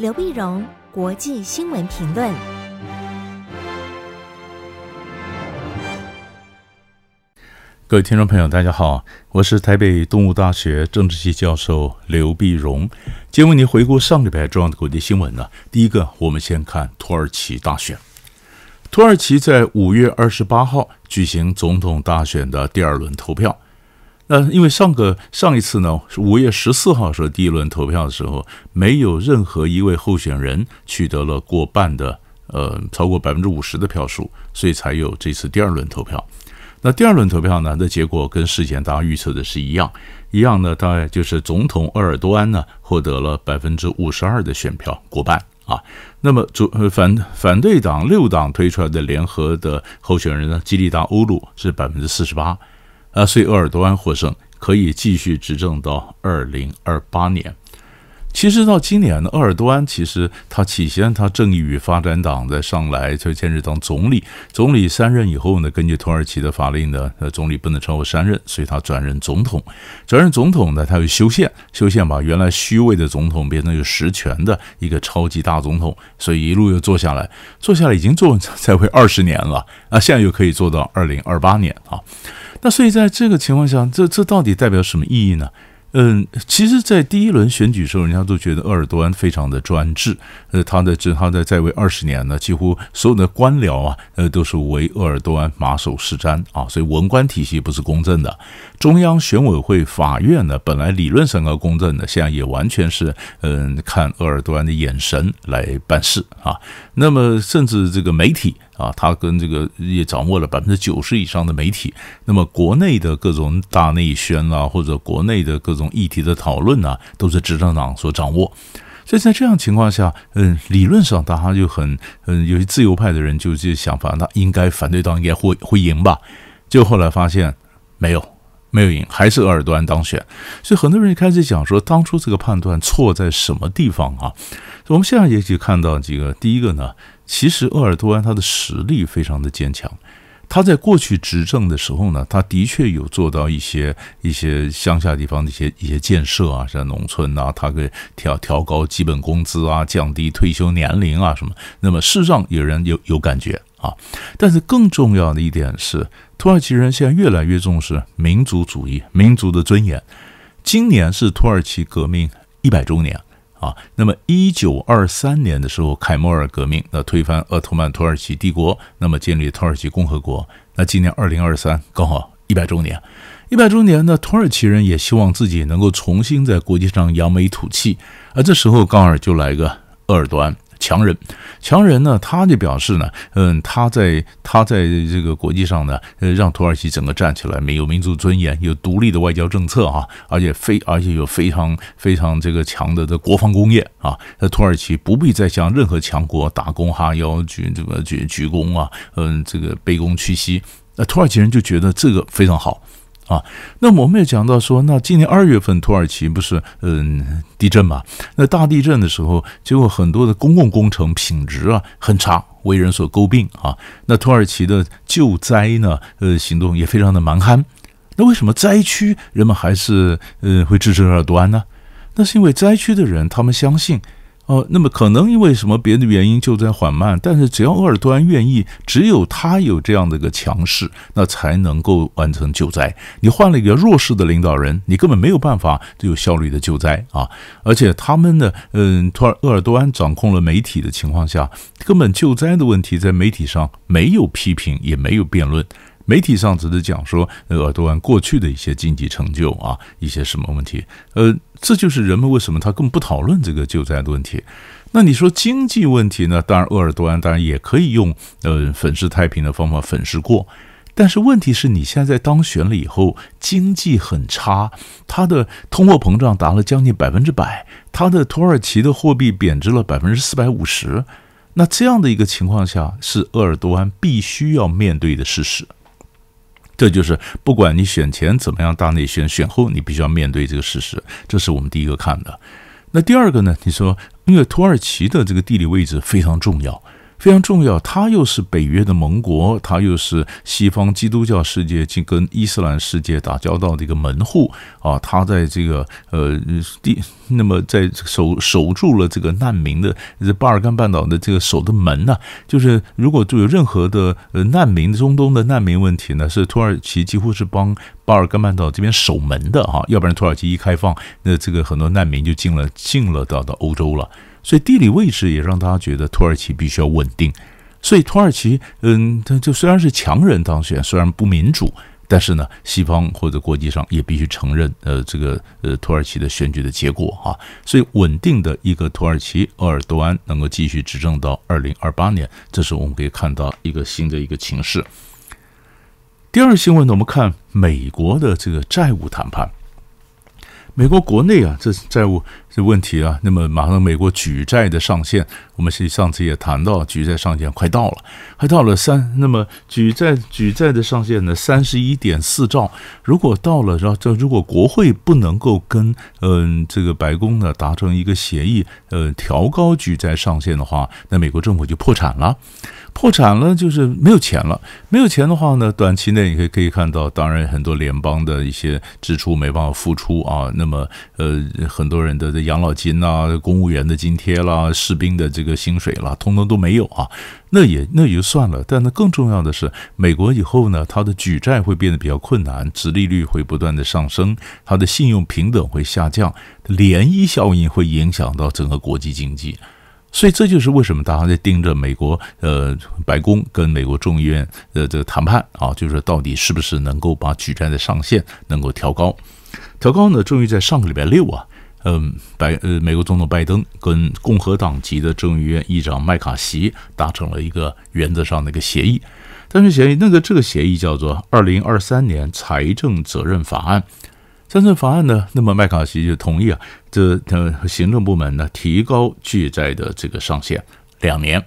刘必荣国际新闻评论。各位听众朋友，大家好，我是台北动物大学政治系教授刘必荣。今天为您回顾上礼拜重要的国际新闻呢。第一个，我们先看土耳其大选。土耳其在5月28号举行总统大选的第二轮投票。那因为上一次呢，5月14号的时候第一轮投票的时候，没有任何一位候选人取得了过半的超过 50% 的票数，所以才有这次第二轮投票。那第二轮投票呢，那结果跟事前大家预测的是一样呢，大概就是总统鄂尔多安呢获得了 52% 的选票过半啊。那么反对党六党推出来的联合的候选人呢，基利达欧鲁是 48%。所以鄂尔多安获胜，可以继续执政到2028年。其实到今年呢，鄂尔多安其实他起先他正义与发展党在上来就兼任当总理三任以后呢，根据土耳其的法令呢，总理不能超过三任，所以他转任总统呢，他有修宪把原来虚位的总统变成有实权的一个超级大总统，所以一路又坐下来已经做才会20年了啊，现在又可以做到2028年啊。那所以在这个情况下，这到底代表什么意义呢？其实在第一轮选举时候，人家都觉得鄂尔多安非常的专制，他的在位20年呢，几乎所有的官僚啊，都是为鄂尔多安马首是瞻啊，所以文官体系不是公正的。中央选委会、法院呢，本来理论上要公正的，现在也完全是看鄂尔多安的眼神来办事啊。那么甚至这个媒体啊，他跟这个也掌握了 90% 以上的媒体。那么国内的各种大内宣啊，或者国内的各种议题的讨论啊，都是执政党所掌握。所以在这样情况下，理论上大家就很有些自由派的人就想法，那应该反对党应该会赢吧？就后来发现没有赢，还是鄂尔多安当选。所以很多人开始讲说，当初这个判断错在什么地方啊？我们现在也许看到几个，第一个呢，其实鄂尔多安他的实力非常的坚强，他在过去执政的时候呢，他的确有做到一些乡下地方的一些建设啊，像农村啊，他给调高基本工资啊，降低退休年龄啊什么。那么事实上有人有感觉啊，但是更重要的一点是，土耳其人现在越来越重视民族主义、民族的尊严。今年是土耳其革命100周年。啊，那么1923年的时候，凯末尔革命那推翻鄂图曼土耳其帝国，那么建立土耳其共和国。那今年2023刚好100周年，100周年呢，土耳其人也希望自己能够重新在国际上扬眉吐气，而这时候刚好就来个鄂尔多安强人呢，他就表示呢，他在这个国际上呢，让土耳其整个站起来，没有民族尊严，有独立的外交政策啊，而且有非常非常这个强的国防工业啊，土耳其不必再向任何强国打躬哈腰、鞠躬啊，这个卑躬屈膝。那土耳其人就觉得这个非常好啊。那么我们也讲到说，那今年2月份土耳其不是地震嘛？那大地震的时候，结果很多的公共工程品质啊很差，为人所诟病啊。那土耳其的救灾呢，行动也非常的蛮憨。那为什么灾区人们还是会支持鄂尔多安呢？那是因为灾区的人他们相信。那么可能因为什么别的原因救灾缓慢，但是只要鄂尔多安愿意，只有他有这样的一个强势，那才能够完成救灾。你换了一个弱势的领导人，你根本没有办法有效率的救灾啊！而且他们呢，鄂尔多安掌控了媒体的情况下，根本救灾的问题在媒体上没有批评，也没有辩论。媒体上只是讲说鄂尔多安过去的一些经济成就啊，一些什么问题，这就是人们为什么他根本不讨论这个救灾的问题。那你说经济问题呢？当然鄂尔多安当然也可以用粉饰太平的方法粉饰过，但是问题是你现在当选了以后，经济很差，他的通货膨胀达了将近 100%， 他的土耳其的货币贬值了 450%， 那这样的一个情况下是鄂尔多安必须要面对的事实。这就是不管你选前怎么样大内宣，选后你必须要面对这个事实，这是我们第一个看的。那第二个呢？你说，因为土耳其的这个地理位置非常重要，非常重要。它又是北约的盟国，它又是西方基督教世界跟伊斯兰世界打交道的一个门户啊。它在这个那么在守住了这个难民的巴尔干半岛的这个守的门呢、啊，就是如果就有任何的难民，中东的难民问题呢，是土耳其几乎是帮巴尔干半岛这边守门的哈、啊，要不然土耳其一开放，那这个很多难民就进了到欧洲了。所以地理位置也让大家觉得土耳其必须要稳定。所以土耳其，他就虽然是强人当选，虽然不民主，但是呢，西方或者国际上也必须承认，这个土耳其的选举的结果哈、啊。所以稳定的一个土耳其，鄂尔多安能够继续执政到2028年，这是我们可以看到一个新的一个情势。第二新闻呢，我们看美国的这个债务谈判。美国国内啊，这债务这问题啊，那么马上美国举债的上限，我们上次也谈到，举债上限快到了那么举债的上限呢，31.4兆。如果到了，然后这如果国会不能够跟这个白宫呢达成一个协议，调高举债上限的话，那美国政府就破产了，就是没有钱了。没有钱的话呢，短期内你可以看到，当然很多联邦的一些支出没办法付出啊。那么很多人的养老金啊、公务员的津贴啦、士兵的这个薪水啦，通通都没有啊。那也就算了，但那更重要的是，美国以后呢，它的举债会变得比较困难，殖利率会不断的上升，它的信用平等会下降，涟漪效应会影响到整个国际经济。所以这就是为什么大家在盯着美国白宫跟美国众议院的这个谈判啊，就是到底是不是能够把举债的上限能够调高。调高呢，终于在上个礼拜六啊，美国总统拜登跟共和党籍的众议院议长麦卡锡达成了一个原则上的一个协议。但是这个协议叫做2023年财政责任法案。财政法案呢，那么麦卡锡就同意啊，行政部门呢提高举债的这个上限2年，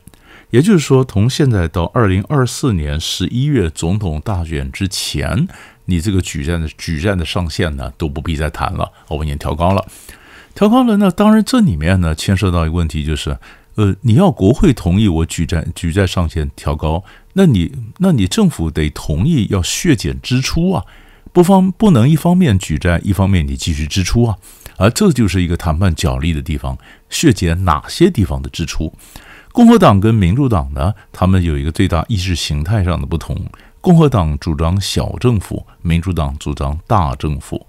也就是说，从现在到2024年11月总统大选之前，你这个举债的上限呢都不必再谈了，我们已经调高了。那当然，这里面呢牵涉到一个问题，就是你要国会同意我举债上限调高，那你政府得同意要削减支出啊。不能一方面举债，一方面你继续支出啊，而这就是一个谈判角力的地方，削减哪些地方的支出。共和党跟民主党呢，他们有一个最大意识形态上的不同，共和党主张小政府，民主党主张大政府。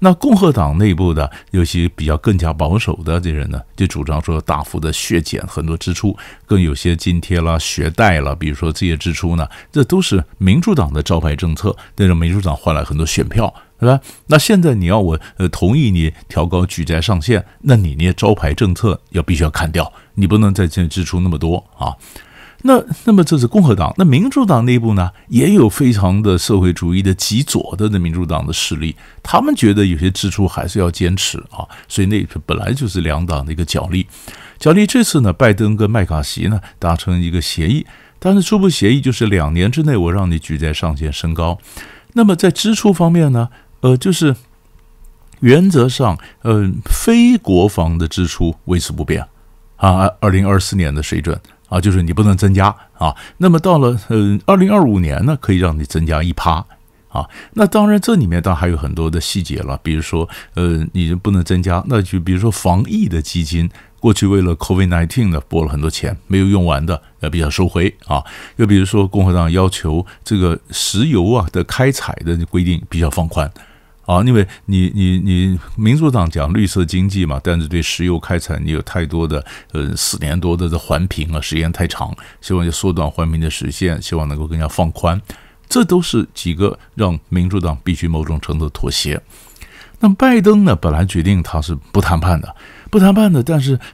那共和党内部的有些比较更加保守的这人呢，就主张说大幅的削减很多支出，更有些津贴啦、学贷啦，比如说这些支出呢，这都是民主党的招牌政策，那让民主党换来很多选票，对吧？那现在你要我同意你调高举债上限，那你那些招牌政策必须要砍掉，你不能再支出那么多啊。那么这是共和党，那民主党内部呢，也有非常的社会主义的极左的民主党的势力，他们觉得有些支出还是要坚持啊，所以那本来就是两党的一个角力。这次呢，拜登跟麦卡锡呢达成一个协议，但是初步协议就是2年之内我让你举债上限升高。那么在支出方面呢，就是原则上，非国防的支出维持不变啊，2024年的水准。啊，就是你不能增加啊。那么到了2025年呢，可以让你增加1%啊。那当然，这里面当然还有很多的细节了，比如说你不能增加，那就比如说防疫的基金，过去为了 COVID-19 呢拨了很多钱，没有用完的必须要收回啊。又比如说共和党要求这个石油啊的开采的规定比较放宽。啊，因为你民主党讲绿色经济嘛，但是对石油开采你有太多的4年多的环评啊，时间太长，希望就缩短环评的时限，希望能够更加放宽，这都是几个让民主党必须某种程度妥协。那拜登呢，本来决定他是不谈判的，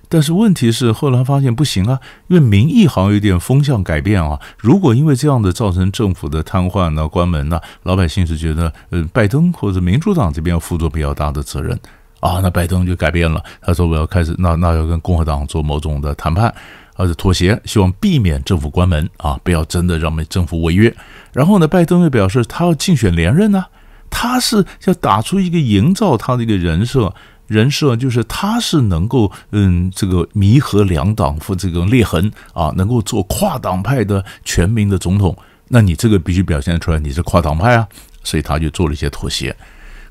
但是问题是后来发现不行啊，因为民意好像有点风向改变啊。如果因为这样的造成政府的瘫痪呢、关门呢、老百姓是觉得拜登或者民主党这边要负责比较大的责任啊，那拜登就改变了，他说我要开始那要跟共和党做某种的谈判。妥协，希望避免政府关门啊，不要真的让政府违约。然后呢，拜登又表示他要竞选连任啊，他是要打出一个营造他的一个人设，人设就是他是能够这个弥合两党或这个裂痕啊，能够做跨党派的全民的总统，那你这个必须表现出来你是跨党派啊，所以他就做了一些妥协。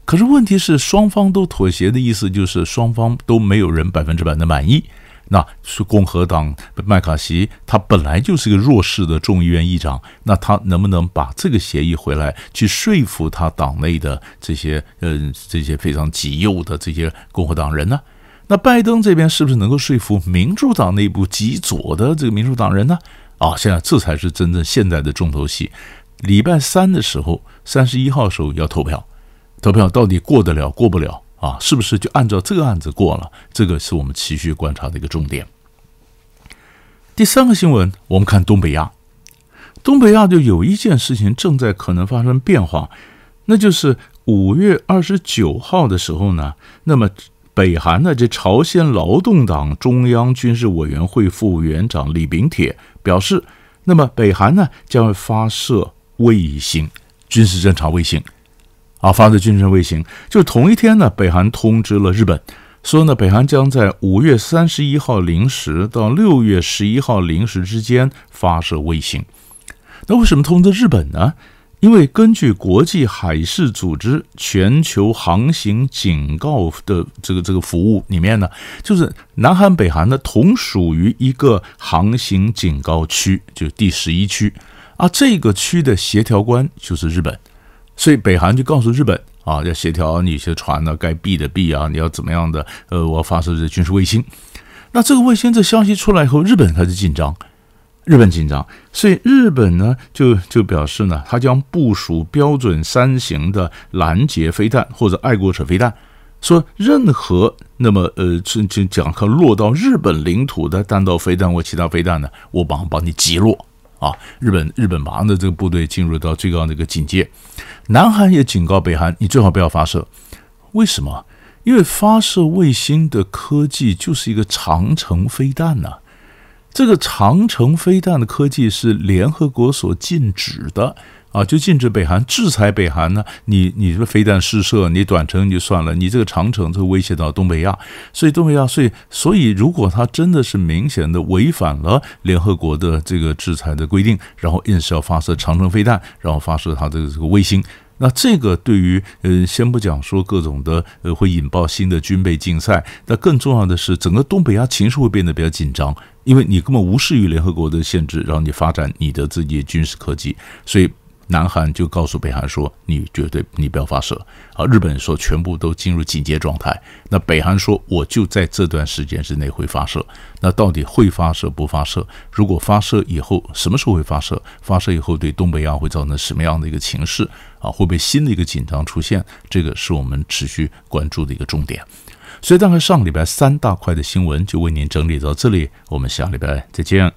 可是问题是，双方都妥协的意思就是双方都没有人100%的满意。那是共和党麦卡锡，他本来就是个弱势的众议院议长，那他能不能把这个协议回来，去说服他党内的这些非常极右的这些共和党人呢？那拜登这边是不是能够说服民主党内部极左的这个民主党人呢？啊，现在这才是真正现在的重头戏。礼拜三的时候，31号的时候要投票，投票到底过得了过不了？啊，是不是就按照这个案子过了？这个是我们持续观察的一个重点。第三个新闻，我们看东北亚。东北亚就有一件事情正在可能发生变化，那就是5月29号的时候呢，那么北韩的这朝鲜劳动党中央军事委员会副委员长李炳铁表示，那么北韩呢将会发射卫星，军事侦察卫星。啊，发射军事卫星，就是同一天呢，北韩通知了日本，说呢，北韩将在5月31号0时到6月11号0时之间发射卫星。那为什么通知日本呢？因为根据国际海事组织全球航行警告的这个服务里面呢，就是南韩、北韩呢同属于一个航行警告区，就是第11区啊，这个区的协调官就是日本。所以北韩就告诉日本啊，要协调你一些船呢，该避的避啊，你要怎么样的？我要发射这军事卫星。那这个卫星这消息出来以后，日本开始紧张，所以日本呢就表示呢，他将部署标准3型的拦截飞弹或者爱国者飞弹，说任何那么讲落到日本领土的弹道飞弹或其他飞弹呢，我帮你击落。啊，日本马上的这个部队进入到最高的一个警戒，南韩也警告北韩，你最好不要发射。为什么？因为发射卫星的科技就是一个长程飞弹呢。这个长程飞弹的科技是联合国所禁止的啊，就禁止北韩，制裁北韩呢。你这飞弹试射，你短程就算了，你这个长程就威胁到东北亚。所以东北亚，所以如果它真的是明显的违反了联合国的这个制裁的规定，然后硬是要发射长程飞弹，然后发射它的这个卫星。那这个对于先不讲说各种的会引爆新的军备竞赛，那更重要的是整个东北亚情势会变得比较紧张，因为你根本无视于联合国的限制，然后你发展你的自己的军事科技，所以南韩就告诉北韩说，你绝对你不要发射啊。日本说全部都进入警戒状态，那北韩说我就在这段时间之内会发射。那到底会发射不发射？如果发射以后，什么时候会发射？发射以后对东北亚会造成什么样的一个情势啊？会不会新的一个紧张出现？这个是我们持续关注的一个重点。所以大概上礼拜3大块的新闻就为您整理到这里，我们下礼拜再见。